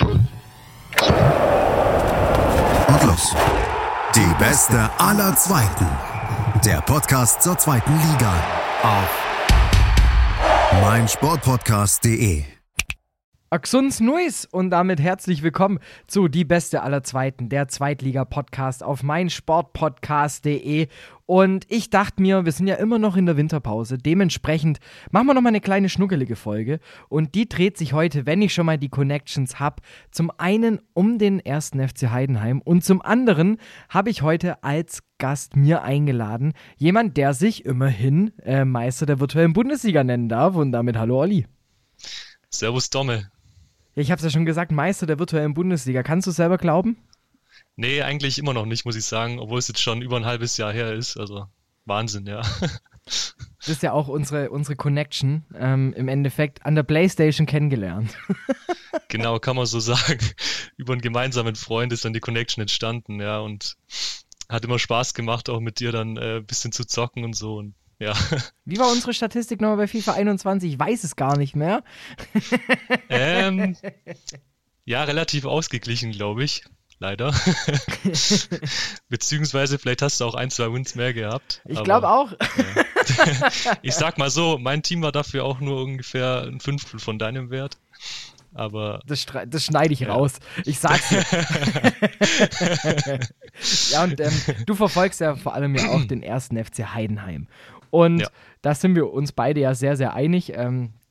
Und los. Die beste aller Zweiten. Der Podcast zur zweiten Liga auf meinsportpodcast.de. Axuns Nuis und damit herzlich willkommen zu Die Beste aller Zweiten, der Zweitliga-Podcast auf meinsportpodcast.de. Und ich dachte mir, wir sind ja immer noch in der Winterpause, dementsprechend machen wir nochmal eine kleine schnuckelige Folge. Und die dreht sich heute, wenn ich schon mal die Connections habe, zum einen um den ersten FC Heidenheim und zum anderen habe ich heute als Gast mir eingeladen, jemand, der sich immerhin Meister der virtuellen Bundesliga nennen darf. Und damit hallo Olli. Servus Domme. Ich hab's ja schon gesagt, Meister der virtuellen Bundesliga. Kannst du es selber glauben? Nee, eigentlich immer noch nicht, muss ich sagen, obwohl es jetzt schon über ein halbes Jahr her ist. Also Wahnsinn, ja. Das ist ja auch unsere Connection im Endeffekt an der Playstation kennengelernt. Genau, kann man so sagen. Über einen gemeinsamen Freund ist dann die Connection entstanden, ja. Und hat immer Spaß gemacht, auch mit dir dann ein bisschen zu zocken und so. Und ja. Wie war unsere Statistik nochmal bei FIFA 21? Ich weiß es gar nicht mehr. Ja, relativ ausgeglichen, glaube ich. Leider. Beziehungsweise vielleicht hast du auch 1-2 Wins mehr gehabt. Ich glaube auch. Ich sag mal so, mein Team war dafür auch nur ungefähr ein Fünftel von deinem Wert. Aber das schneide ich raus. Ich sag's dir. Ja, und du verfolgst ja vor allem ja auch den ersten FC Heidenheim. Und da sind wir uns beide ja sehr, sehr einig.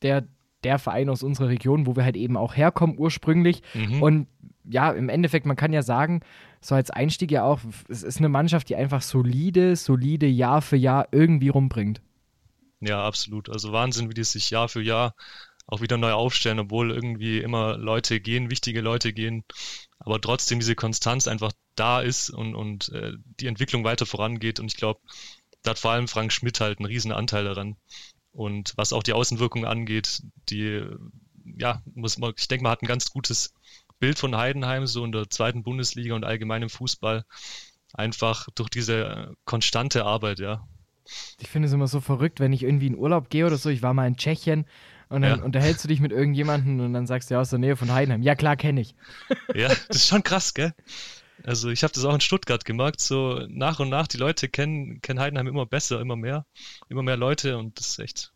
Der Verein aus unserer Region, wo wir halt eben auch herkommen ursprünglich. Mhm. Und ja, im Endeffekt, man kann ja sagen, so als Einstieg ja auch, es ist eine Mannschaft, die einfach solide Jahr für Jahr irgendwie rumbringt. Ja, absolut. Also Wahnsinn, wie die sich Jahr für Jahr auch wieder neu aufstellen, obwohl irgendwie immer Leute gehen, wichtige Leute gehen, aber trotzdem diese Konstanz einfach da ist und die Entwicklung weiter vorangeht. Und ich glaube, da hat vor allem Frank Schmidt halt einen riesen Anteil daran. Und was auch die Außenwirkung angeht, ich denke, man hat ein ganz gutes Bild von Heidenheim, so in der zweiten Bundesliga und allgemein im Fußball, einfach durch diese konstante Arbeit, ja. Ich finde es immer so verrückt, wenn ich irgendwie in Urlaub gehe oder so, ich war mal in Tschechien, und dann unterhältst du dich mit irgendjemandem und dann sagst du, ja, aus der Nähe von Heidenheim. Ja, klar, kenne ich. Ja, das ist schon krass, gell? Also ich habe das auch in Stuttgart gemerkt, so nach und nach, die Leute kennen Heidenheim immer besser, immer mehr Leute, und das ist echt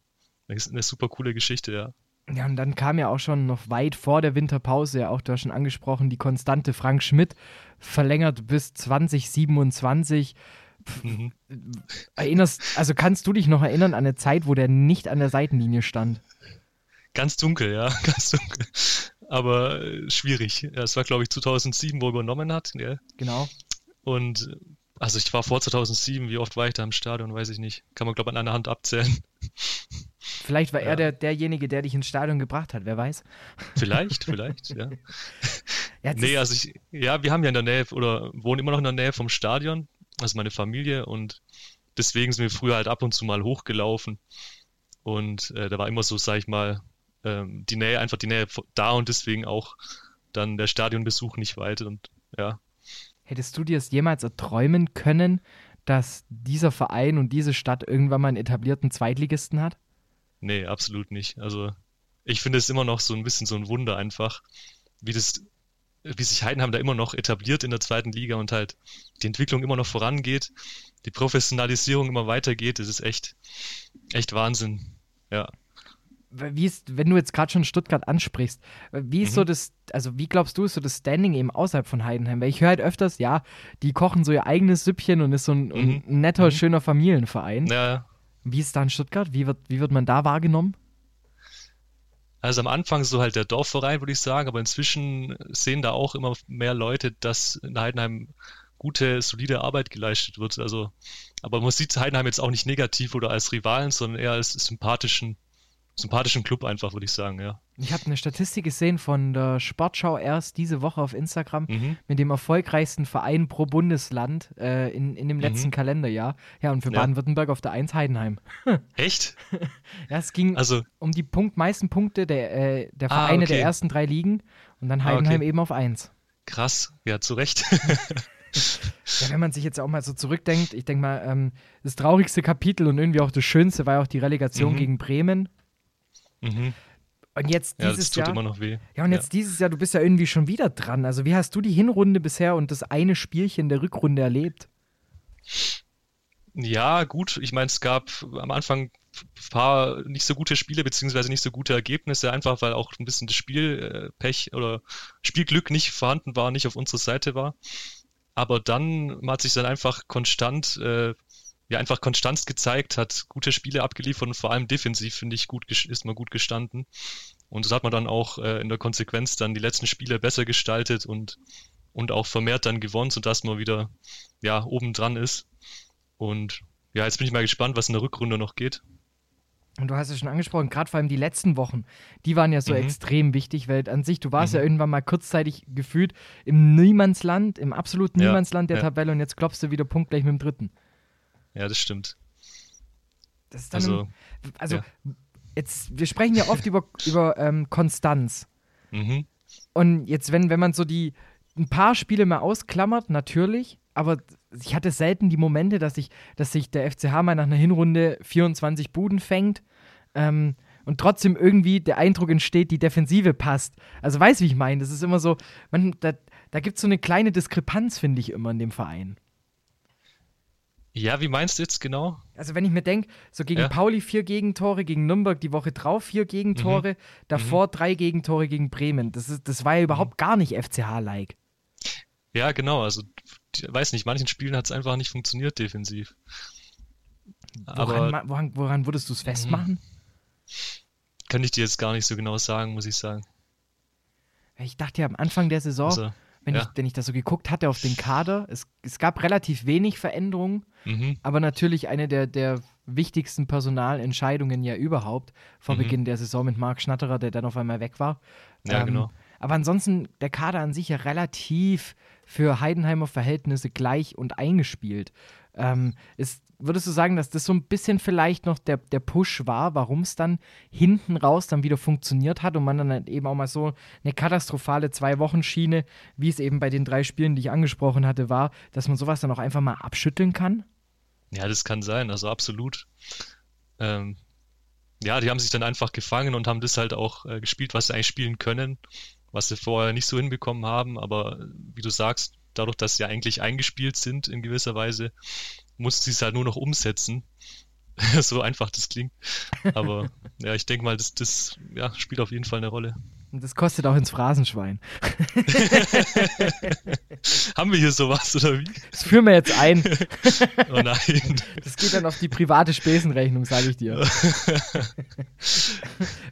eine super coole Geschichte, ja. Ja, und dann kam ja auch schon noch weit vor der Winterpause, ja auch da schon angesprochen, die konstante Frank Schmidt, verlängert bis 2027. Mhm. Kannst du dich noch erinnern an eine Zeit, wo der nicht an der Seitenlinie stand? Ganz dunkel, ja, ganz dunkel. Aber schwierig. Das war, glaube ich, 2007, wo er übernommen hat. Gell? Genau. Und also ich war vor 2007, wie oft war ich da im Stadion, weiß ich nicht. Kann man, glaube ich, an einer Hand abzählen. Vielleicht war er derjenige, der dich ins Stadion gebracht hat, wer weiß. Vielleicht, ja. Wir haben ja in der Nähe oder wohnen immer noch in der Nähe vom Stadion. Das ist meine Familie, und deswegen sind wir früher halt ab und zu mal hochgelaufen. Und da war immer so, sag ich mal, die Nähe da, und deswegen auch dann der Stadionbesuch nicht weit, und ja. Hättest du dir es jemals erträumen können, dass dieser Verein und diese Stadt irgendwann mal einen etablierten Zweitligisten hat? Nee, absolut nicht. Also ich finde es immer noch so ein bisschen so ein Wunder einfach, wie sich Heidenheim da immer noch etabliert in der zweiten Liga und halt die Entwicklung immer noch vorangeht, die Professionalisierung immer weitergeht. Das ist echt Wahnsinn, ja. Wenn du jetzt gerade schon Stuttgart ansprichst, wie ist so das, also wie glaubst du, ist so das Standing eben außerhalb von Heidenheim? Weil ich höre halt öfters, ja, die kochen so ihr eigenes Süppchen und ist so ein netter, schöner Familienverein. Ja. Wie ist da in Stuttgart? Wie wird man da wahrgenommen? Also am Anfang so halt der Dorfverein, würde ich sagen, aber inzwischen sehen da auch immer mehr Leute, dass in Heidenheim gute, solide Arbeit geleistet wird. Also, aber man sieht Heidenheim jetzt auch nicht negativ oder als Rivalen, sondern eher als sympathischen Club einfach, würde ich sagen, ja. Ich habe eine Statistik gesehen von der Sportschau erst diese Woche auf Instagram mit dem erfolgreichsten Verein pro Bundesland in dem letzten Kalenderjahr. Ja, und für Baden-Württemberg auf der 1 Heidenheim. Echt? Ja, es ging um die meisten Punkte der Vereine der ersten 3 Ligen, und dann Heidenheim eben auf 1. Krass, ja, zu Recht. Ja, wenn man sich jetzt auch mal so zurückdenkt, ich denke mal, das traurigste Kapitel und irgendwie auch das Schönste war ja auch die Relegation gegen Bremen. Mhm. Und jetzt dieses das tut Jahr, immer noch weh. Ja, und jetzt dieses Jahr, du bist ja irgendwie schon wieder dran. Also wie hast du die Hinrunde bisher und das eine Spielchen der Rückrunde erlebt? Ja, gut. Ich meine, es gab am Anfang ein paar nicht so gute Spiele, beziehungsweise nicht so gute Ergebnisse, einfach weil auch ein bisschen das Spielpech oder Spielglück nicht vorhanden war, nicht auf unserer Seite war. Aber dann hat sich dann einfach Konstanz gezeigt, hat gute Spiele abgeliefert und vor allem defensiv, finde ich, ist man gut gestanden. Und das hat man dann auch in der Konsequenz dann die letzten Spiele besser gestaltet und auch vermehrt dann gewonnen, sodass man wieder oben dran ist. Und ja, jetzt bin ich mal gespannt, was in der Rückrunde noch geht. Und du hast es schon angesprochen, gerade vor allem die letzten Wochen, die waren ja so extrem wichtig, weil an sich, du warst ja irgendwann mal kurzzeitig gefühlt im Niemandsland, im absoluten Niemandsland der Tabelle und jetzt klopfst du wieder punktgleich mit dem dritten. Ja, das stimmt. Das ist dann jetzt, wir sprechen ja oft über Konstanz. Mhm. Und jetzt, wenn man so die ein paar Spiele mal ausklammert, natürlich, aber ich hatte selten die Momente, dass sich der FCH mal nach einer Hinrunde 24 Buden fängt und trotzdem irgendwie der Eindruck entsteht, die Defensive passt. Also weißt du, wie ich meine? Das ist immer so, da gibt es so eine kleine Diskrepanz, finde ich, immer in dem Verein. Ja, wie meinst du jetzt genau? Also wenn ich mir denke, so gegen Pauli 4 Gegentore, gegen Nürnberg die Woche drauf 4 Gegentore, davor 3 Gegentore gegen Bremen. Das war ja überhaupt gar nicht FCH-like. Ja, genau. Also, weiß nicht, manchen Spielen hat es einfach nicht funktioniert defensiv. Woran würdest du es festmachen? Könnte ich dir jetzt gar nicht so genau sagen, muss ich sagen. Ich dachte ja am Anfang der Saison... Also, Wenn ich das so geguckt hatte auf den Kader, es gab relativ wenig Veränderungen, aber natürlich eine der wichtigsten Personalentscheidungen ja überhaupt vor Beginn der Saison mit Marc Schnatterer, der dann auf einmal weg war. Ja, genau. Aber ansonsten der Kader an sich ja relativ für Heidenheimer Verhältnisse gleich und eingespielt. Würdest du sagen, dass das so ein bisschen vielleicht noch der Push war, warum es dann hinten raus dann wieder funktioniert hat und man dann halt eben auch mal so eine katastrophale 2-Wochen-Schiene, wie es eben bei den 3 Spielen, die ich angesprochen hatte, war, dass man sowas dann auch einfach mal abschütteln kann? Ja, das kann sein, also absolut. Die haben sich dann einfach gefangen und haben das halt auch gespielt, was sie eigentlich spielen können, was sie vorher nicht so hinbekommen haben, aber wie du sagst, dadurch, dass sie eigentlich eingespielt sind in gewisser Weise, muss sie es halt nur noch umsetzen. So einfach das klingt. Aber ja, ich denke mal, das spielt auf jeden Fall eine Rolle. Und das kostet auch ins Phrasenschwein. Haben wir hier sowas, oder wie? Das führen wir jetzt ein. Oh nein. Das geht dann auf die private Spesenrechnung, sage ich dir.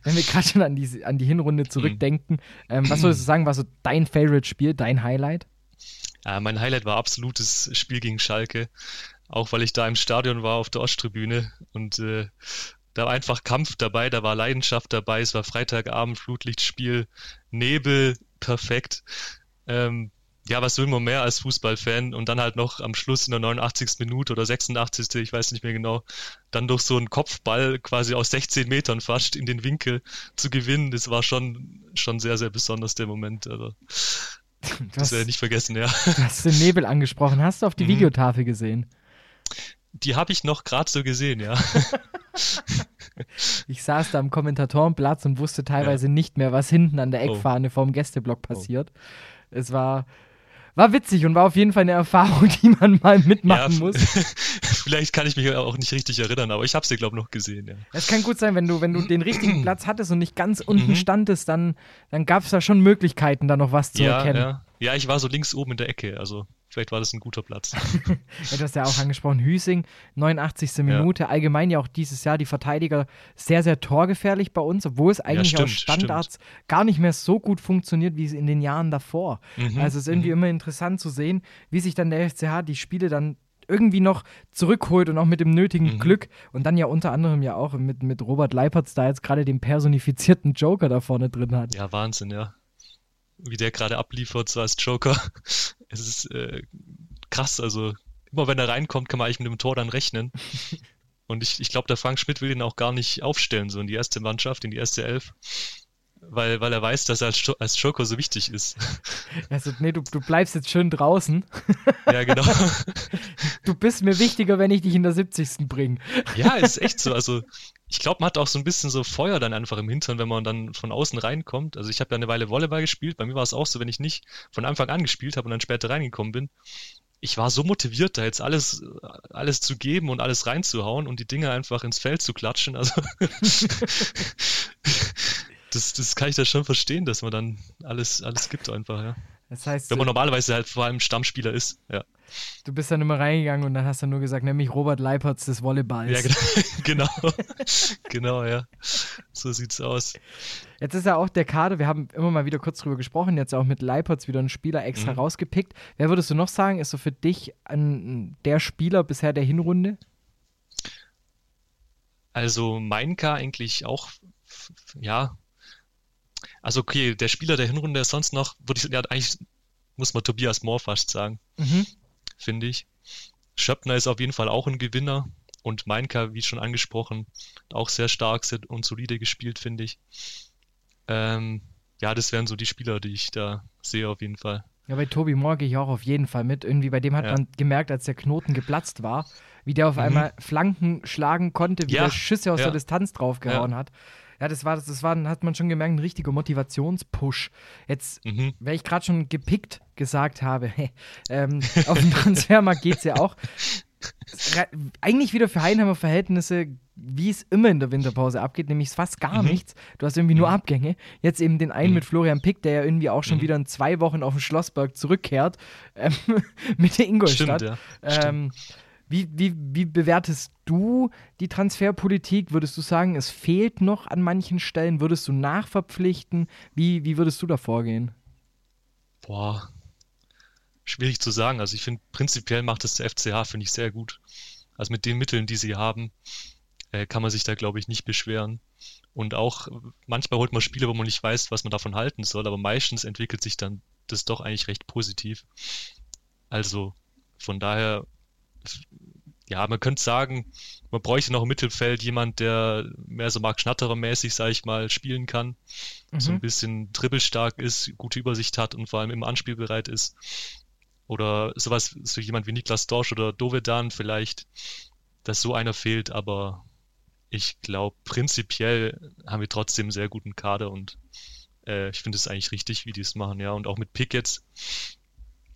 Wenn wir gerade schon an die Hinrunde zurückdenken, was würdest du sagen, war so dein Favorite-Spiel, dein Highlight? Mein Highlight war absolut das Spiel gegen Schalke. Auch weil ich da im Stadion war auf der Osttribüne und da war einfach Kampf dabei, da war Leidenschaft dabei, es war Freitagabend, Flutlichtspiel, Nebel, perfekt. Was will man mehr als Fußballfan und dann halt noch am Schluss in der 89. Minute oder 86., ich weiß nicht mehr genau, dann durch so einen Kopfball quasi aus 16 Metern fast in den Winkel zu gewinnen, das war schon sehr, sehr besonders der Moment, also. Das werde ich nicht vergessen, ja. Du hast den Nebel angesprochen, hast du auf die Videotafel gesehen? Die habe ich noch gerade so gesehen, ja. Ich saß da am Kommentatorenplatz und wusste teilweise nicht mehr, was hinten an der Eckfahne vorm Gästeblock passiert. Es war witzig und war auf jeden Fall eine Erfahrung, die man mal mitmachen muss. Vielleicht kann ich mich auch nicht richtig erinnern, aber ich habe sie, glaube ich, noch gesehen. Ja. Es kann gut sein, wenn du den richtigen Platz hattest und nicht ganz unten standest, dann gab es da schon Möglichkeiten, da noch was zu erkennen. Ja, ich war so links oben in der Ecke, also... Vielleicht war das ein guter Platz. Du hast ja auch angesprochen, Hüsing, 89. Minute. Ja. Allgemein ja auch dieses Jahr die Verteidiger sehr, sehr torgefährlich bei uns, obwohl es eigentlich aus Standards gar nicht mehr so gut funktioniert, wie es in den Jahren davor. Also es ist irgendwie immer interessant zu sehen, wie sich dann der FCH die Spiele dann irgendwie noch zurückholt und auch mit dem nötigen Glück und dann ja unter anderem ja auch mit Robert Leipertz da jetzt gerade den personifizierten Joker da vorne drin hat. Ja, Wahnsinn, ja. Wie der gerade abliefert, so als Joker. Es ist krass, also immer wenn er reinkommt, kann man eigentlich mit dem Tor dann rechnen. Und ich glaube, der Frank Schmidt will ihn auch gar nicht aufstellen, so in die erste Mannschaft, in die erste Elf, weil er weiß, dass er als Joker so wichtig ist. Also nee, du bleibst jetzt schön draußen. Ja, genau. Du bist mir wichtiger, wenn ich dich in der 70. bringe. Ja, ist echt so, also ich glaube, man hat auch so ein bisschen so Feuer dann einfach im Hintern, wenn man dann von außen reinkommt. Also ich habe ja eine Weile Volleyball gespielt. Bei mir war es auch so, wenn ich nicht von Anfang an gespielt habe und dann später reingekommen bin. Ich war so motiviert, da jetzt alles zu geben und alles reinzuhauen und die Dinger einfach ins Feld zu klatschen. Also das kann ich da schon verstehen, dass man dann alles gibt einfach, ja. Das heißt, wenn man normalerweise halt vor allem Stammspieler ist, ja. Du bist dann immer reingegangen und dann hast du nur gesagt, nämlich Robert Leipertz des Volleyballs. Ja, genau, ja. So sieht's aus. Jetzt ist ja auch der Kader, wir haben immer mal wieder kurz drüber gesprochen, jetzt auch mit Leipertz wieder einen Spieler extra rausgepickt. Wer würdest du noch sagen, ist so für dich der Spieler bisher der Hinrunde? Also Meinka eigentlich auch, ja. Also okay, der Spieler der Hinrunde ist sonst noch, würde ich, ja, eigentlich muss man Tobias Mohr fast sagen, finde ich. Schöppner ist auf jeden Fall auch ein Gewinner und Meinka, wie schon angesprochen, auch sehr stark und solide gespielt, finde ich. Ja, das wären so die Spieler, die ich da sehe auf jeden Fall. Ja, bei Tobi Mohr gehe ich auch auf jeden Fall mit. Irgendwie bei dem hat man gemerkt, als der Knoten geplatzt war, wie der auf einmal Flanken schlagen konnte, wie der Schüsse aus der Distanz draufgehauen hat. Ja, das war, hat man schon gemerkt, ein richtiger Motivationspush. Jetzt, weil ich gerade schon gepickt gesagt habe, auf dem Transfermarkt geht es ja auch. Eigentlich wieder für Heidenheimer Verhältnisse, wie es immer in der Winterpause abgeht, nämlich fast gar nichts. Du hast irgendwie nur Abgänge. Jetzt eben den einen mit Florian Pick, der ja irgendwie auch schon wieder in 2 Wochen auf den Schlossberg zurückkehrt, mit der Ingolstadt. Stimmt, ja. Wie bewertest du die Transferpolitik? Würdest du sagen, es fehlt noch an manchen Stellen? Würdest du nachverpflichten? Wie würdest du da vorgehen? Boah, schwierig zu sagen. Also ich finde, prinzipiell macht das der FCH, finde ich, sehr gut. Also mit den Mitteln, die sie haben, kann man sich da, glaube ich, nicht beschweren. Und auch manchmal holt man Spiele, wo man nicht weiß, was man davon halten soll. Aber meistens entwickelt sich dann das doch eigentlich recht positiv. Also von daher... Ja, man könnte sagen, man bräuchte noch im Mittelfeld jemand, der mehr so Marc Schnatterer mäßig, sage ich mal, spielen kann, so ein bisschen dribbelstark ist, gute Übersicht hat und vor allem immer anspielbereit ist. Oder sowas, so jemand wie Niklas Dorsch oder Dovedan vielleicht, dass so einer fehlt, aber ich glaube, prinzipiell haben wir trotzdem einen sehr guten Kader und ich finde es eigentlich richtig, wie die es machen, ja, und auch mit Pick jetzt.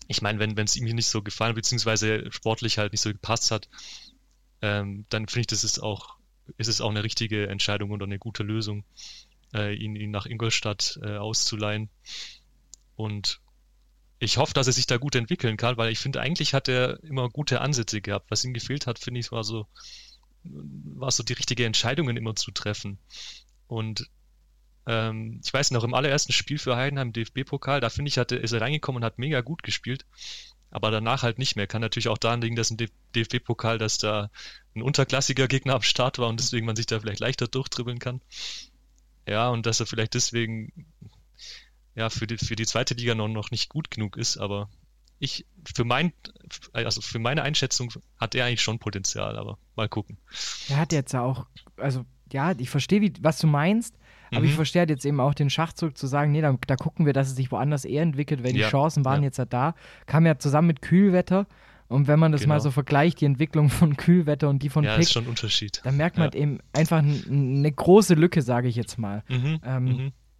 Ich meine, wenn es ihm hier nicht so gefallen, beziehungsweise sportlich halt nicht so gepasst hat, dann finde ich, ist es auch eine richtige Entscheidung oder eine gute Lösung, ihn nach Ingolstadt auszuleihen. Und ich hoffe, dass er sich da gut entwickeln kann, weil ich finde, eigentlich hat er immer gute Ansätze gehabt. Was ihm gefehlt hat, finde ich, war so die richtige Entscheidungen immer zu treffen. Und ich weiß noch, im allerersten Spiel für Heidenheim im DFB-Pokal, da finde ich, ist er reingekommen und hat mega gut gespielt, aber danach halt nicht mehr. Kann natürlich auch daran liegen, dass im DFB-Pokal, dass da ein unterklassiger Gegner am Start war und deswegen man sich da vielleicht leichter durchdribbeln kann. Ja, und dass er vielleicht deswegen ja für die zweite Liga noch nicht gut genug ist, aber für meine Einschätzung hat er eigentlich schon Potenzial, aber mal gucken. Er hat jetzt auch, also ja, ich verstehe, was du meinst, aber ich verstehe jetzt eben auch den Schachzug zu sagen, nee, da gucken wir, dass es sich woanders eher entwickelt, weil die Chancen waren jetzt halt da. Kam ja zusammen mit Kühlwetter und wenn man das mal so vergleicht, die Entwicklung von Kühlwetter und die von Pick, ist schon ein Unterschied. Dann merkt man halt eben einfach eine große Lücke, sage ich jetzt mal.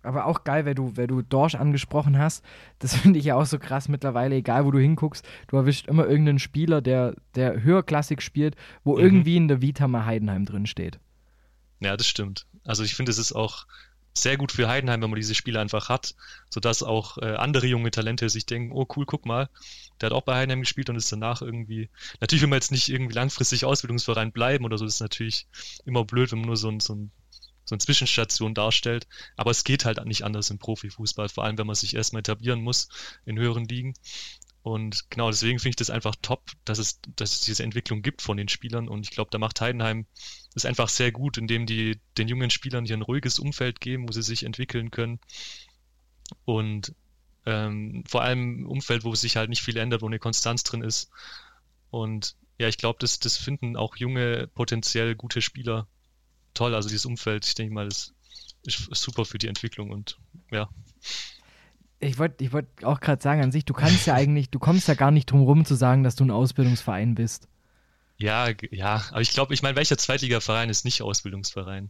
Aber auch geil, weil du Dorsch angesprochen hast, das finde ich ja auch so krass mittlerweile, egal wo du hinguckst, du erwischst immer irgendeinen Spieler, der Höherklassik spielt, wo irgendwie in der Vita mal Heidenheim drin steht. Ja, das stimmt. Also ich finde, es ist auch sehr gut für Heidenheim, wenn man diese Spiele einfach hat, sodass auch andere junge Talente sich denken, oh cool, guck mal, der hat auch bei Heidenheim gespielt und ist danach irgendwie, natürlich will man jetzt nicht irgendwie langfristig Ausbildungsverein bleiben oder so, das ist natürlich immer blöd, wenn man nur so eine Zwischenstation darstellt, aber es geht halt nicht anders im Profifußball, vor allem wenn man sich erstmal etablieren muss in höheren Ligen. Und genau, deswegen finde ich das einfach top, dass es diese Entwicklung gibt von den Spielern. Und ich glaube, da macht Heidenheim das einfach sehr gut, indem die den jungen Spielern hier ein ruhiges Umfeld geben, wo sie sich entwickeln können. Und vor allem ein Umfeld, wo sich halt nicht viel ändert, wo eine Konstanz drin ist. Und ja, ich glaube, das finden auch junge, potenziell gute Spieler toll. Also dieses Umfeld, ich denke mal, das ist super für die Entwicklung und ja. Ich wollte auch gerade sagen an sich, du kommst ja gar nicht drum rum zu sagen, dass du ein Ausbildungsverein bist. Ja, aber ich glaube, welcher Zweitligaverein ist nicht Ausbildungsverein?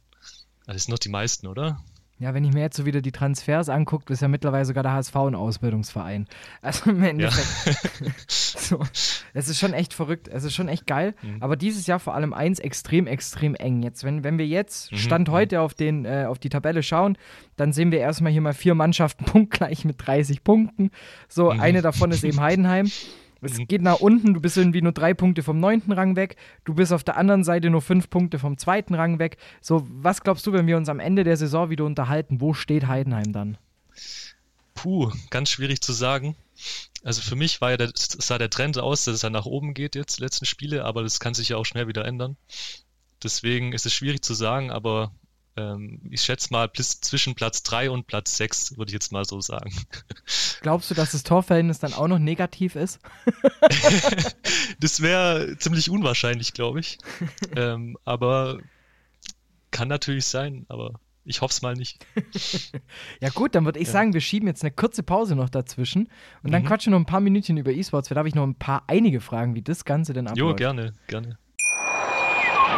Also das sind noch die meisten, oder? Ja, wenn ich mir jetzt so wieder die Transfers angucke, ist ja mittlerweile sogar der HSV ein Ausbildungsverein. Also im Endeffekt. Ja. So, es ist schon echt verrückt, es ist schon echt geil. Mhm. Aber dieses Jahr vor allem eins extrem eng. Jetzt, wenn wir jetzt Stand heute auf die Tabelle schauen, dann sehen wir erstmal hier mal 4 Mannschaften punktgleich mit 30 Punkten. So, eine davon ist eben Heidenheim. Es geht nach unten, du bist irgendwie nur 3 Punkte vom 9. Rang weg, du bist auf der anderen Seite nur 5 Punkte vom 2. Rang weg. So, was glaubst du, wenn wir uns am Ende der Saison wieder unterhalten, wo steht Heidenheim dann? Puh, ganz schwierig zu sagen. Also für mich sah der Trend aus, dass es dann nach oben geht jetzt, die letzten Spiele, aber das kann sich ja auch schnell wieder ändern. Deswegen ist es schwierig zu sagen, aber ich schätze mal zwischen Platz 3 und Platz 6, würde ich jetzt mal so sagen. Glaubst du, dass das Torverhältnis dann auch noch negativ ist? Das wäre ziemlich unwahrscheinlich, glaube ich. Aber kann natürlich sein, aber ich hoffe es mal nicht. Ja gut, dann würde ich sagen, wir schieben jetzt eine kurze Pause noch dazwischen und dann quatschen wir noch ein paar Minütchen über eSports, weil da habe ich noch einige Fragen, wie das Ganze denn abläuft. Jo, gerne.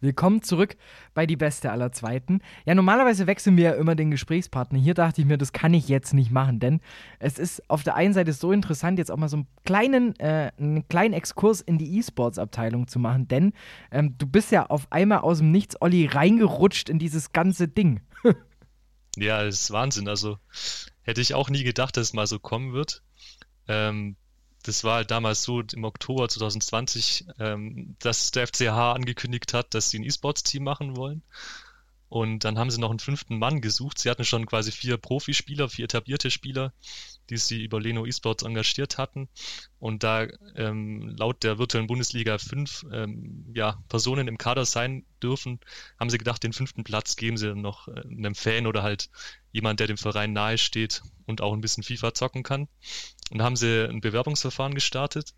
Willkommen zurück bei Die Beste aller Zweiten. Ja, normalerweise wechseln wir ja immer den Gesprächspartner. Hier dachte ich mir, das kann ich jetzt nicht machen, denn es ist auf der einen Seite so interessant, jetzt auch mal so einen kleinen Exkurs in die E-Sports-Abteilung zu machen, denn du bist ja auf einmal aus dem Nichts, Olli, reingerutscht in dieses ganze Ding. Ja, das ist Wahnsinn. Also hätte ich auch nie gedacht, dass es mal so kommen wird. Das war halt damals so im Oktober 2020, dass der FCH angekündigt hat, dass sie ein E-Sports-Team machen wollen. Und dann haben sie noch einen 5. Mann gesucht. Sie hatten schon quasi 4 Profispieler, 4 etablierte Spieler, die sie über Leno eSports engagiert hatten. Und da laut der virtuellen Bundesliga 5 Personen im Kader sein dürfen, haben sie gedacht, den 5. Platz geben sie noch einem Fan oder halt jemand, der dem Verein nahe steht und auch ein bisschen FIFA zocken kann. Und da haben sie ein Bewerbungsverfahren gestartet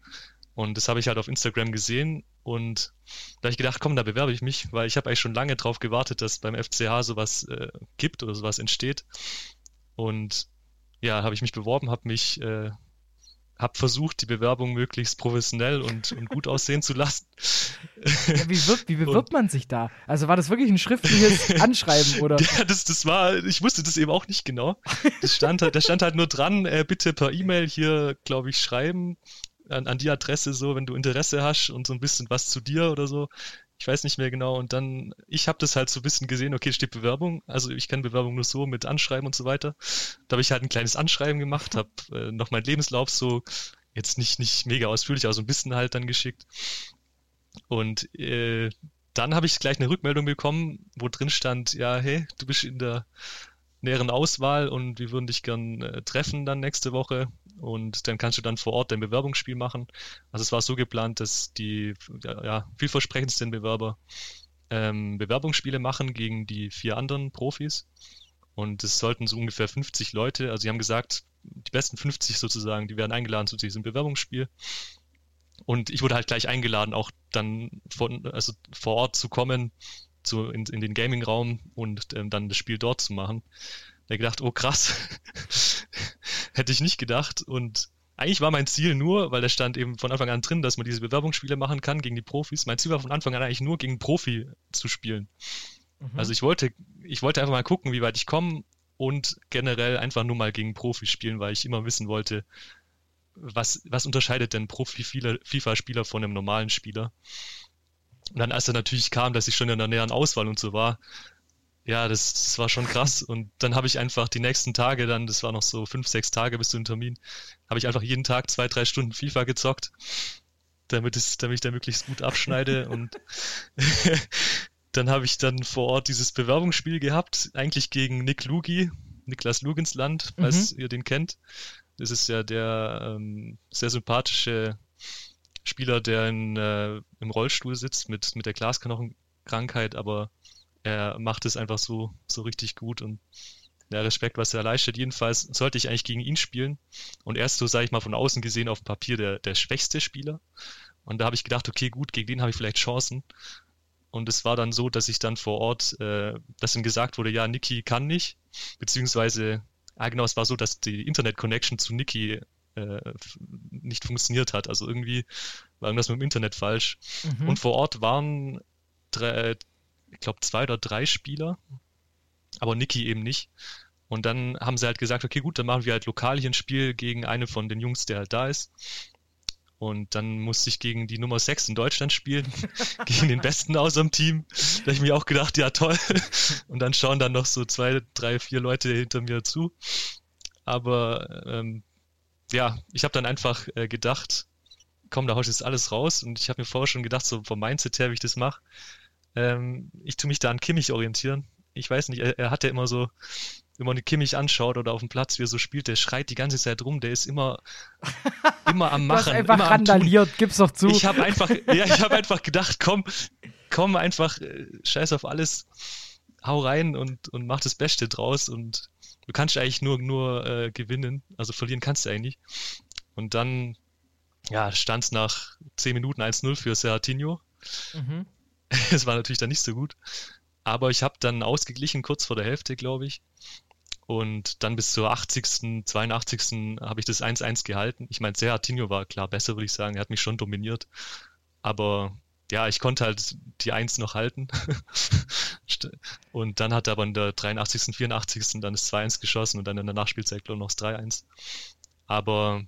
und das habe ich halt auf Instagram gesehen und da habe ich gedacht, komm, da bewerbe ich mich, weil ich habe eigentlich schon lange drauf gewartet, dass beim FCH sowas gibt oder sowas entsteht. Und ja, habe ich mich beworben, habe versucht, die Bewerbung möglichst professionell und gut aussehen zu lassen. Ja, wie bewirbt man sich da? Also war das wirklich ein schriftliches Anschreiben, oder? Ja, das war, ich wusste das eben auch nicht genau. Da stand halt nur dran, bitte per E-Mail hier, glaube ich, schreiben an die Adresse so, wenn du Interesse hast und so ein bisschen was zu dir oder so. Ich weiß nicht mehr genau. Und dann, ich habe das halt so ein bisschen gesehen, okay, steht Bewerbung. Also ich kenne Bewerbung nur so mit Anschreiben und so weiter. Da habe ich halt ein kleines Anschreiben gemacht, habe noch meinen Lebenslauf so, jetzt nicht mega ausführlich, aber so ein bisschen halt dann geschickt. Und dann habe ich gleich eine Rückmeldung bekommen, wo drin stand, ja, hey, du bist in der näheren Auswahl und wir würden dich gern treffen dann nächste Woche und dann kannst du dann vor Ort dein Bewerbungsspiel machen. Also es war so geplant, dass die vielversprechendsten Bewerber Bewerbungsspiele machen gegen die 4 anderen Profis und es sollten so ungefähr 50 Leute, also sie haben gesagt, die besten 50 sozusagen, die werden eingeladen zu diesem Bewerbungsspiel. Und ich wurde halt gleich eingeladen, auch dann vor Ort zu kommen, in den Gaming-Raum und dann das Spiel dort zu machen. Da habe ich gedacht, oh krass, hätte ich nicht gedacht. Und eigentlich war mein Ziel nur, weil da stand eben von Anfang an drin, dass man diese Bewerbungsspiele machen kann gegen die Profis. Mein Ziel war von Anfang an eigentlich nur, gegen einen Profi zu spielen. Mhm. Also ich wollte einfach mal gucken, wie weit ich komme und generell einfach nur mal gegen Profis spielen, weil ich immer wissen wollte, was unterscheidet denn Profi-FIFA-Spieler von einem normalen Spieler. Und dann, als er natürlich kam, dass ich schon in der näheren Auswahl und so war, ja, das war schon krass. Und dann habe ich einfach die nächsten Tage dann, das war noch so 5-6 Tage bis zu dem Termin, habe ich einfach jeden Tag 2-3 Stunden FIFA gezockt, damit ich da möglichst gut abschneide. Und dann habe ich dann vor Ort dieses Bewerbungsspiel gehabt, eigentlich gegen Niklas Luginsland, falls ihr den kennt. Das ist ja der sehr sympathische Spieler, der im Rollstuhl sitzt mit der Glasknochenkrankheit, aber er macht es einfach so richtig gut und Ja, Respekt, was er leistet. Jedenfalls sollte ich eigentlich gegen ihn spielen. Und er ist so, sage ich mal, von außen gesehen auf dem Papier der schwächste Spieler. Und da habe ich gedacht, okay, gut, gegen den habe ich vielleicht Chancen. Und es war dann so, dass ich dann vor Ort, dass ihm gesagt wurde, ja, Niki kann nicht. Beziehungsweise, es war so, dass die Internet-Connection zu Niki nicht funktioniert hat. Also irgendwie war irgendwas mit dem Internet falsch. Mhm. Und vor Ort waren, zwei oder drei Spieler, aber Niki eben nicht. Und dann haben sie halt gesagt, okay, gut, dann machen wir halt lokal hier ein Spiel gegen eine von den Jungs, der halt da ist. Und dann musste ich gegen die Nummer 6 in Deutschland spielen, gegen den Besten aus dem Team. Da habe ich mir auch gedacht, ja toll. Und dann schauen dann noch so 2, 3, 4 Leute hinter mir zu. Aber ich habe dann einfach gedacht, komm, da haust jetzt alles raus. Und ich habe mir vorher schon gedacht, so vom Mindset her, wie ich das mache, ich tue mich da an Kimmich orientieren. Ich weiß nicht, er hat ja immer so, wenn man den Kimmich anschaut oder auf dem Platz, wie er so spielt, der schreit die ganze Zeit rum, der ist immer am Machen. Du hast einfach randaliert, gib's doch zu. Ich habe einfach gedacht, komm einfach, scheiß auf alles, hau rein und mach das Beste draus und du kannst eigentlich nur gewinnen, also verlieren kannst du eigentlich nicht. Und dann stand's nach 10 Minuten 1-0 für Serratinho. Mhm. Das war natürlich dann nicht so gut, aber ich habe dann ausgeglichen, kurz vor der Hälfte, glaube ich. Und dann bis zur 80., 82. habe ich das 1-1 gehalten. Ich meine, Serratinho war klar besser, würde ich sagen. Er hat mich schon dominiert. Aber ja, ich konnte halt die 1 noch halten. Und dann hat er aber in der 83., 84. dann das 2-1 geschossen und dann in der Nachspielzeit noch das 3-1. Aber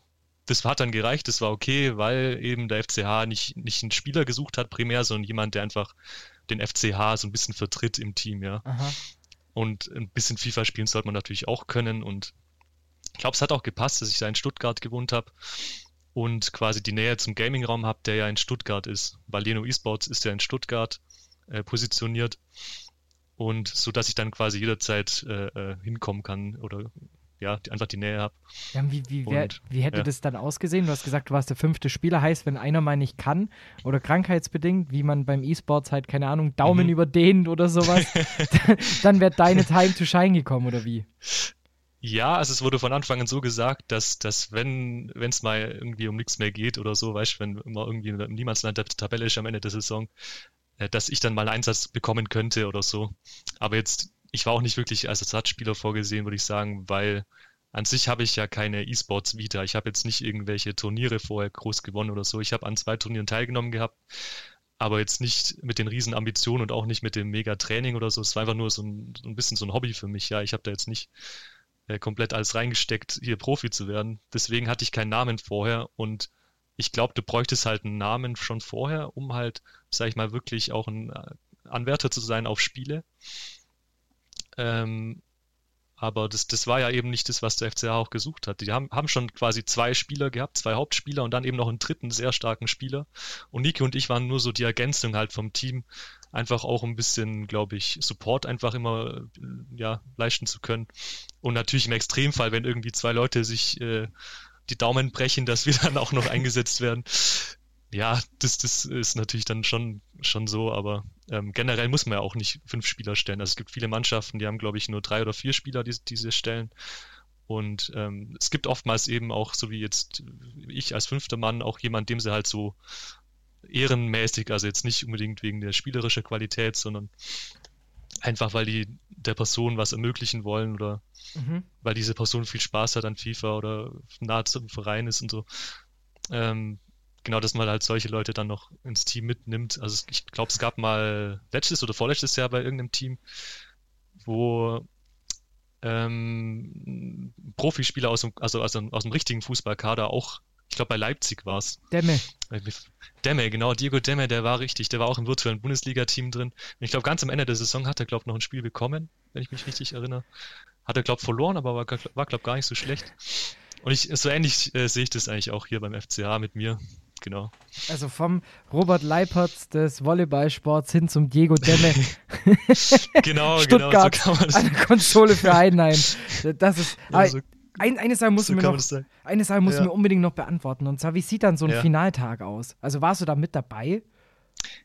das hat dann gereicht. Das war okay, weil eben der FCH nicht einen Spieler gesucht hat primär, sondern jemand, der einfach den FCH so ein bisschen vertritt im Team, ja. Aha. Und ein bisschen FIFA spielen sollte man natürlich auch können. Und ich glaube, es hat auch gepasst, dass ich da in Stuttgart gewohnt habe und quasi die Nähe zum Gaming-Raum habe, der ja in Stuttgart ist. Weil Leno eSports ist ja in Stuttgart positioniert. Und so, dass ich dann quasi jederzeit hinkommen kann oder einfach die Nähe habe. Ja, wie hätte das dann ausgesehen? Du hast gesagt, du warst der 5. Spieler. Heißt, wenn einer mal nicht kann oder krankheitsbedingt, wie man beim E-Sports halt, keine Ahnung, Daumen überdehnt oder sowas, dann wäre deine Time to Shine gekommen, oder wie? Ja, also es wurde von Anfang an so gesagt, dass wenn es mal irgendwie um nichts mehr geht oder so, weißt du, wenn immer irgendwie im Niemandsland der Tabelle ist am Ende der Saison, dass ich dann mal einen Einsatz bekommen könnte oder so. Aber jetzt, ich war auch nicht wirklich als Ersatzspieler vorgesehen, würde ich sagen, weil an sich habe ich ja keine E-Sports-Vita. Ich habe jetzt nicht irgendwelche Turniere vorher groß gewonnen oder so. Ich habe an 2 Turnieren teilgenommen gehabt, aber jetzt nicht mit den riesen Ambitionen und auch nicht mit dem Mega-Training oder so. Es war einfach nur so ein bisschen so ein Hobby für mich. Ja, ich habe da jetzt nicht komplett alles reingesteckt, hier Profi zu werden. Deswegen hatte ich keinen Namen vorher und ich glaube, du bräuchtest halt einen Namen schon vorher, um halt, sag ich mal, wirklich auch ein Anwärter zu sein auf Spiele. Aber das war ja eben nicht das, was der FCH auch gesucht hat. Die haben schon quasi 2 Spieler gehabt, 2 Hauptspieler und dann eben noch einen dritten sehr starken Spieler. Und Niki und ich waren nur so die Ergänzung halt vom Team, einfach auch ein bisschen, glaube ich, Support einfach immer leisten zu können. Und natürlich im Extremfall, wenn irgendwie 2 Leute sich die Daumen brechen, dass wir dann auch noch eingesetzt werden. Ja, das ist natürlich dann schon so, aber generell muss man ja auch nicht 5 Spieler stellen. Also es gibt viele Mannschaften, die haben, glaube ich, nur 3 oder 4 Spieler, die sie stellen. Und es gibt oftmals eben auch, so wie jetzt ich als 5. Mann, auch jemand, dem sie halt so ehrenmäßig, also jetzt nicht unbedingt wegen der spielerischen Qualität, sondern einfach, weil die der Person was ermöglichen wollen oder weil diese Person viel Spaß hat an FIFA oder nahe zum Verein ist und so. Genau, dass man halt solche Leute dann noch ins Team mitnimmt. Also ich glaube, es gab mal letztes oder vorletztes Jahr bei irgendeinem Team, wo Profispieler aus dem richtigen Fußballkader auch, ich glaube bei Leipzig war es. Demme, genau, Diego Demme, der war richtig. Der war auch im virtuellen Bundesliga-Team drin. Und ich glaube, ganz am Ende der Saison hat er, glaube ich, noch ein Spiel bekommen, wenn ich mich richtig erinnere. Hat er, glaube ich, verloren, aber war glaube ich, gar nicht so schlecht. Und so ähnlich sehe ich das eigentlich auch hier beim FCH mit mir. Genau. Also vom Robert Leipertz des Volleyballsports hin zum Diego Demme. Genau, Stuttgart, so kann man das an der Konsole für Heidenheim. Das ist. Also, eine Sache muss mir unbedingt noch beantworten. Und zwar, wie sieht dann so ein Finaltag aus? Also warst du da mit dabei?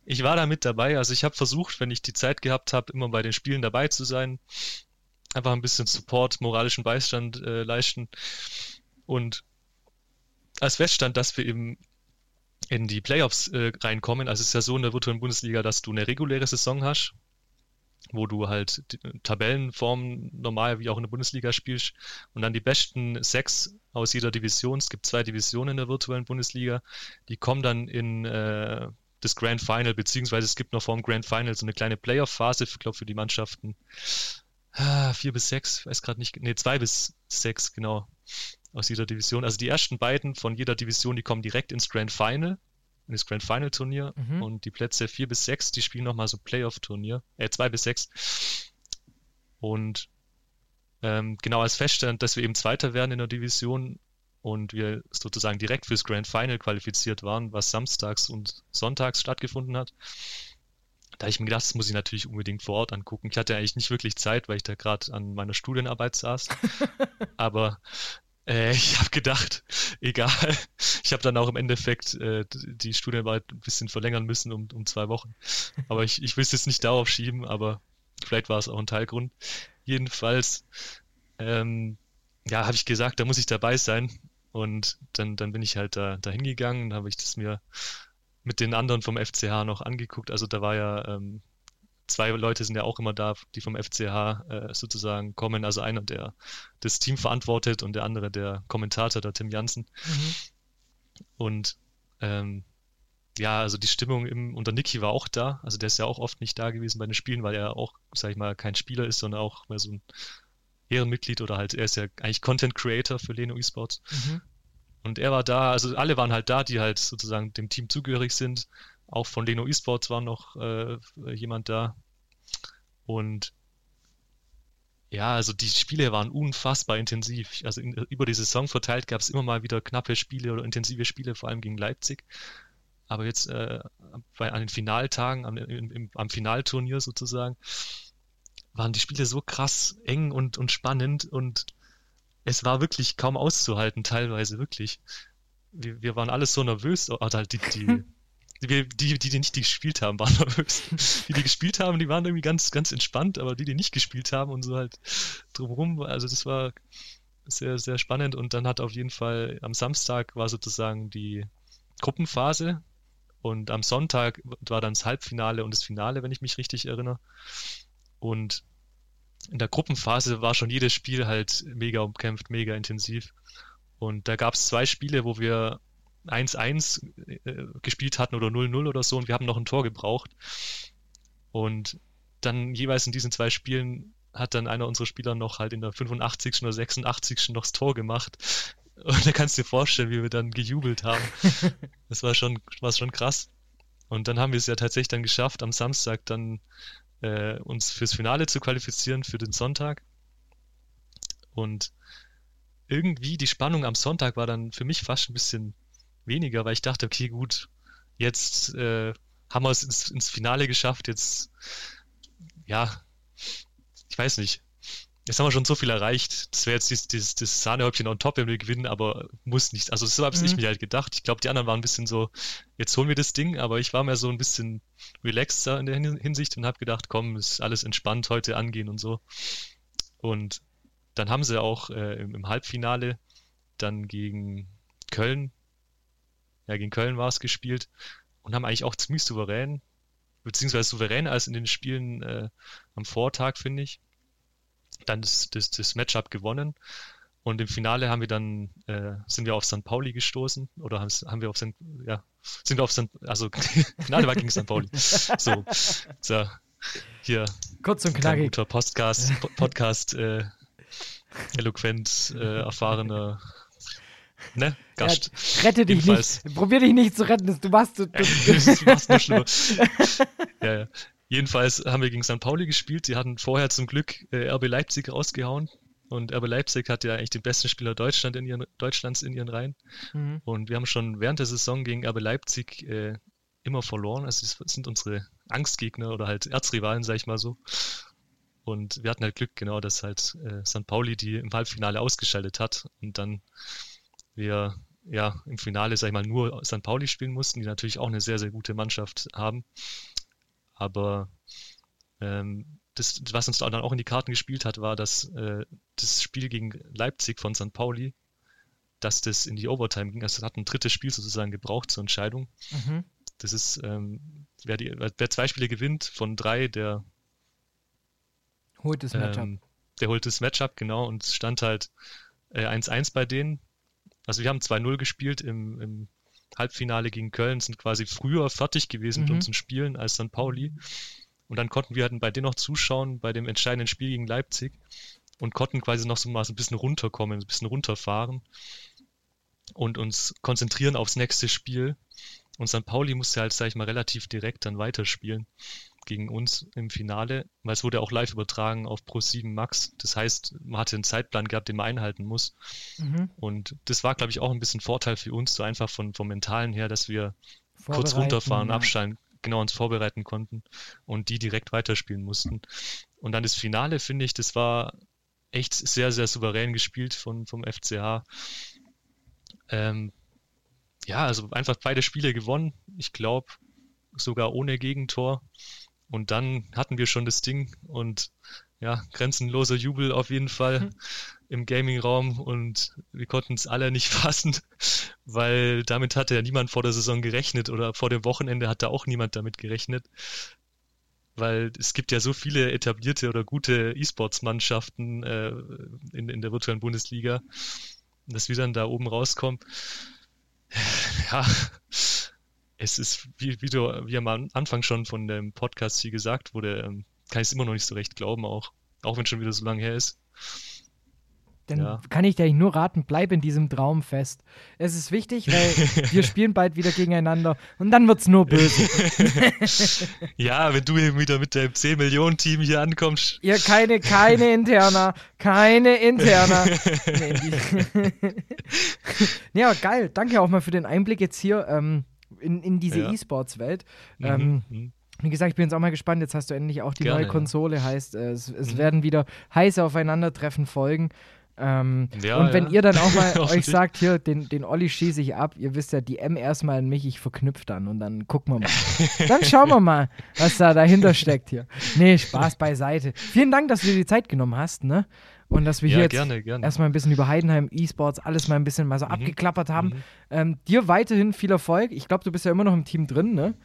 Ich war da mit dabei. Also ich habe versucht, wenn ich die Zeit gehabt habe, immer bei den Spielen dabei zu sein. einfach ein bisschen Support, moralischen Beistand leisten. Und als Feststand, dass wir eben in die Playoffs reinkommen. Also es ist ja so in der virtuellen Bundesliga, dass du eine reguläre Saison hast, wo du halt Tabellenformen normal wie auch in der Bundesliga spielst und dann die besten 6 aus jeder Division, es gibt 2 Divisionen in der virtuellen Bundesliga, die kommen dann in das Grand Final, beziehungsweise es gibt noch vor dem Grand Final so eine kleine Playoff-Phase, ich glaube für die Mannschaften 4 bis 6, weiß gerade nicht, 2 bis 6, genau, aus jeder Division. Also die ersten beiden von jeder Division, die kommen direkt ins Grand Final, in das Grand Final Turnier, und die Plätze 4 bis 6, die spielen nochmal so Playoff Turnier, 2 bis 6. Und genau als Feststand, dass wir eben Zweiter werden in der Division und wir sozusagen direkt fürs Grand Final qualifiziert waren, was samstags und sonntags stattgefunden hat. Da habe ich mir gedacht, das muss ich natürlich unbedingt vor Ort angucken. Ich hatte eigentlich nicht wirklich Zeit, weil ich da gerade an meiner Studienarbeit saß. Aber ich habe gedacht, egal. Ich habe dann auch im Endeffekt die Studienarbeit ein bisschen verlängern müssen um 2 Wochen. Aber ich will es jetzt nicht darauf schieben, aber vielleicht war es auch ein Teilgrund. Jedenfalls, habe ich gesagt, da muss ich dabei sein. Und dann bin ich halt da hingegangen und habe ich das mir mit den anderen vom FCH noch angeguckt. Also da war ja 2 Leute sind ja auch immer da, die vom FCH sozusagen kommen. Also einer, der das Team verantwortet und der andere, der Kommentator, der Tim Janssen. Und also die Stimmung unter Niki war auch da. Also der ist ja auch oft nicht da gewesen bei den Spielen, weil er auch, sag ich mal, kein Spieler ist, sondern auch mehr so ein Ehrenmitglied oder halt, er ist ja eigentlich Content Creator für Leno eSports. Und er war da, also alle waren halt da, die halt sozusagen dem Team zugehörig sind. Auch von Leno eSports war noch jemand da. Und ja, also die Spiele waren unfassbar intensiv. Also über die Saison verteilt gab es immer mal wieder knappe Spiele oder intensive Spiele, vor allem gegen Leipzig. Aber jetzt an den Finaltagen, am Finalturnier sozusagen, waren die Spiele so krass eng und spannend und es war wirklich kaum auszuhalten, teilweise wirklich. Wir waren alle so nervös, oder halt die nicht gespielt haben, waren nervös. Die gespielt haben, die waren irgendwie ganz, ganz entspannt, aber die nicht gespielt haben und so halt drumherum, also das war sehr, sehr spannend. Und dann hat auf jeden Fall am Samstag war sozusagen die Gruppenphase und am Sonntag war dann das Halbfinale und das Finale, wenn ich mich richtig erinnere. Und in der Gruppenphase war schon jedes Spiel halt mega umkämpft, mega intensiv. Und da gab es 2 Spiele, wo wir 1-1 gespielt hatten oder 0-0 oder so und wir haben noch ein Tor gebraucht und dann jeweils in diesen 2 Spielen hat dann einer unserer Spieler noch halt in der 85. oder 86. noch das Tor gemacht und da kannst du dir vorstellen, wie wir dann gejubelt haben. Das war schon krass und dann haben wir es ja tatsächlich dann geschafft, am Samstag dann uns fürs Finale zu qualifizieren für den Sonntag und irgendwie die Spannung am Sonntag war dann für mich fast ein bisschen weniger, weil ich dachte, okay, gut, jetzt haben wir es ins Finale geschafft, jetzt, ja, ich weiß nicht, jetzt haben wir schon so viel erreicht, das wäre jetzt das Sahnehäubchen on top, wenn wir gewinnen, aber muss nicht, also so habe ich mir halt gedacht, ich glaube, die anderen waren ein bisschen so, jetzt holen wir das Ding, aber ich war mehr so ein bisschen relaxter in der Hinsicht und habe gedacht, komm, ist alles entspannt, heute angehen und so. Und dann haben sie auch im Halbfinale dann gegen Köln war es gespielt und haben eigentlich auch ziemlich souveräner als in den Spielen am Vortag, finde ich, dann das Matchup gewonnen und im Finale haben wir dann, sind wir auf St. Pauli gestoßen oder Finale war gegen St. Pauli. So, hier. Kurz und knackig. Ein guter Podcast, eloquent, erfahrener Gast. Ja, rette dich nicht. Probier dich nicht zu retten. Du machst nur schlimmer. Ja. Jedenfalls haben wir gegen St. Pauli gespielt. Die hatten vorher zum Glück RB Leipzig rausgehauen. Und RB Leipzig hat ja eigentlich den besten Spieler Deutschlands in ihren Reihen. Und wir haben schon während der Saison gegen RB Leipzig immer verloren. Also das sind unsere Angstgegner oder halt Erzrivalen, sag ich mal so. Und wir hatten halt Glück, genau, dass halt St. Pauli die im Halbfinale ausgeschaltet hat. Und dann wir im Finale, sag ich mal, nur St. Pauli spielen mussten, die natürlich auch eine sehr, sehr gute Mannschaft haben. Aber das, was uns dann auch in die Karten gespielt hat, war, dass das Spiel gegen Leipzig von St. Pauli, dass das in die Overtime ging. Also es hat ein drittes Spiel sozusagen gebraucht zur Entscheidung. Mhm. Das ist, wer zwei Spiele gewinnt von drei, der holt das Matchup. Der holt das Matchup, genau. Und es stand halt 1-1 bei denen. Also wir haben 2-0 gespielt im Halbfinale gegen Köln, sind quasi früher fertig gewesen mit unseren Spielen als St. Pauli. Und dann konnten wir halt bei denen noch zuschauen, bei dem entscheidenden Spiel gegen Leipzig, und konnten quasi noch so mal so ein bisschen runterkommen, ein bisschen runterfahren und uns konzentrieren aufs nächste Spiel. Und St. Pauli musste halt, sag ich mal, relativ direkt dann weiterspielen gegen uns im Finale, weil es wurde auch live übertragen auf Pro 7 Max. Das heißt, man hatte einen Zeitplan gehabt, den man einhalten muss. Mhm. Und das war, glaube ich, auch ein bisschen Vorteil für uns, so einfach vom Mentalen her, dass wir kurz runterfahren, abschalten, genau uns vorbereiten konnten und die direkt weiterspielen mussten. Und dann das Finale, finde ich, das war echt sehr, sehr souverän gespielt vom FCH. Ja, also einfach beide Spiele gewonnen. Ich glaube, sogar ohne Gegentor. Und dann hatten wir schon das Ding und ja, grenzenloser Jubel auf jeden Fall im Gaming-Raum, und wir konnten es alle nicht fassen, weil damit hatte ja niemand vor der Saison gerechnet, oder vor dem Wochenende hat da auch niemand damit gerechnet, weil es gibt ja so viele etablierte oder gute E-Sports-Mannschaften in der virtuellen Bundesliga, dass wir dann da oben rauskommen. Ja, es ist, wie am Anfang schon von dem Podcast hier gesagt wurde, kann ich es immer noch nicht so recht glauben, auch wenn es schon wieder so lange her ist. Dann kann ich dir nur raten, bleib in diesem Traum fest. Es ist wichtig, weil wir spielen bald wieder gegeneinander und dann wird's nur böse. Ja, wenn du hier wieder mit deinem 10-Millionen-Team hier ankommst. Ja, keine Interna. Ja, geil. Danke auch mal für den Einblick jetzt hier. In diese E-Sports-Welt. Wie gesagt, ich bin jetzt auch mal gespannt. Jetzt hast du endlich auch die neue Konsole. Heißt, es werden wieder heiße Aufeinandertreffen-Folgen. Und wenn ihr dann auch mal euch sagt, hier, den Olli schieße ich ab. Ihr wisst ja, die M erstmal an mich, ich verknüpfe dann. Und dann gucken wir mal. Dann schauen wir mal, was da dahinter steckt hier. Nee, Spaß beiseite. Vielen Dank, dass du dir die Zeit genommen hast, ne? Und dass wir hier jetzt erstmal ein bisschen über Heidenheim, E-Sports, alles mal ein bisschen mal so abgeklappert haben. Dir weiterhin viel Erfolg. Ich glaube, du bist ja immer noch im Team drin, ne?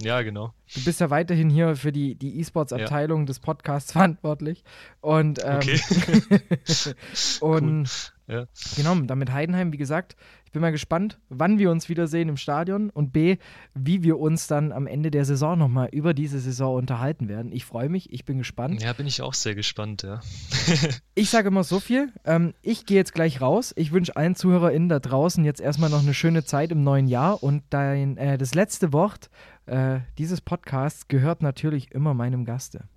Ja, genau. Du bist ja weiterhin hier für die E-Sports-Abteilung des Podcasts verantwortlich. Und, und cool. Genau, damit Heidenheim, wie gesagt, ich bin mal gespannt, wann wir uns wiedersehen im Stadion und B, wie wir uns dann am Ende der Saison nochmal über diese Saison unterhalten werden. Ich freue mich, ich bin gespannt. Ja, bin ich auch sehr gespannt, ja. Ich sage immer so viel, ich gehe jetzt gleich raus. Ich wünsche allen ZuhörerInnen da draußen jetzt erstmal noch eine schöne Zeit im neuen Jahr, und das letzte Wort dieses Podcasts gehört natürlich immer meinem Gaste.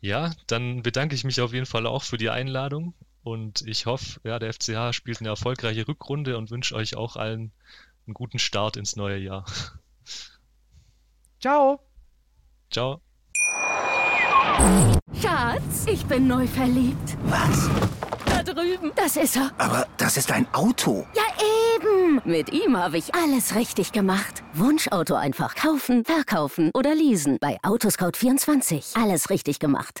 Ja, dann bedanke ich mich auf jeden Fall auch für die Einladung und ich hoffe, der FCH spielt eine erfolgreiche Rückrunde und wünsche euch auch allen einen guten Start ins neue Jahr. Ciao. Ciao. Schatz, ich bin neu verliebt. Was? Da drüben. Das ist er. Aber das ist ein Auto. Ja, eben. Mit ihm habe ich alles richtig gemacht. Wunschauto einfach kaufen, verkaufen oder leasen. Bei Autoscout24. Alles richtig gemacht.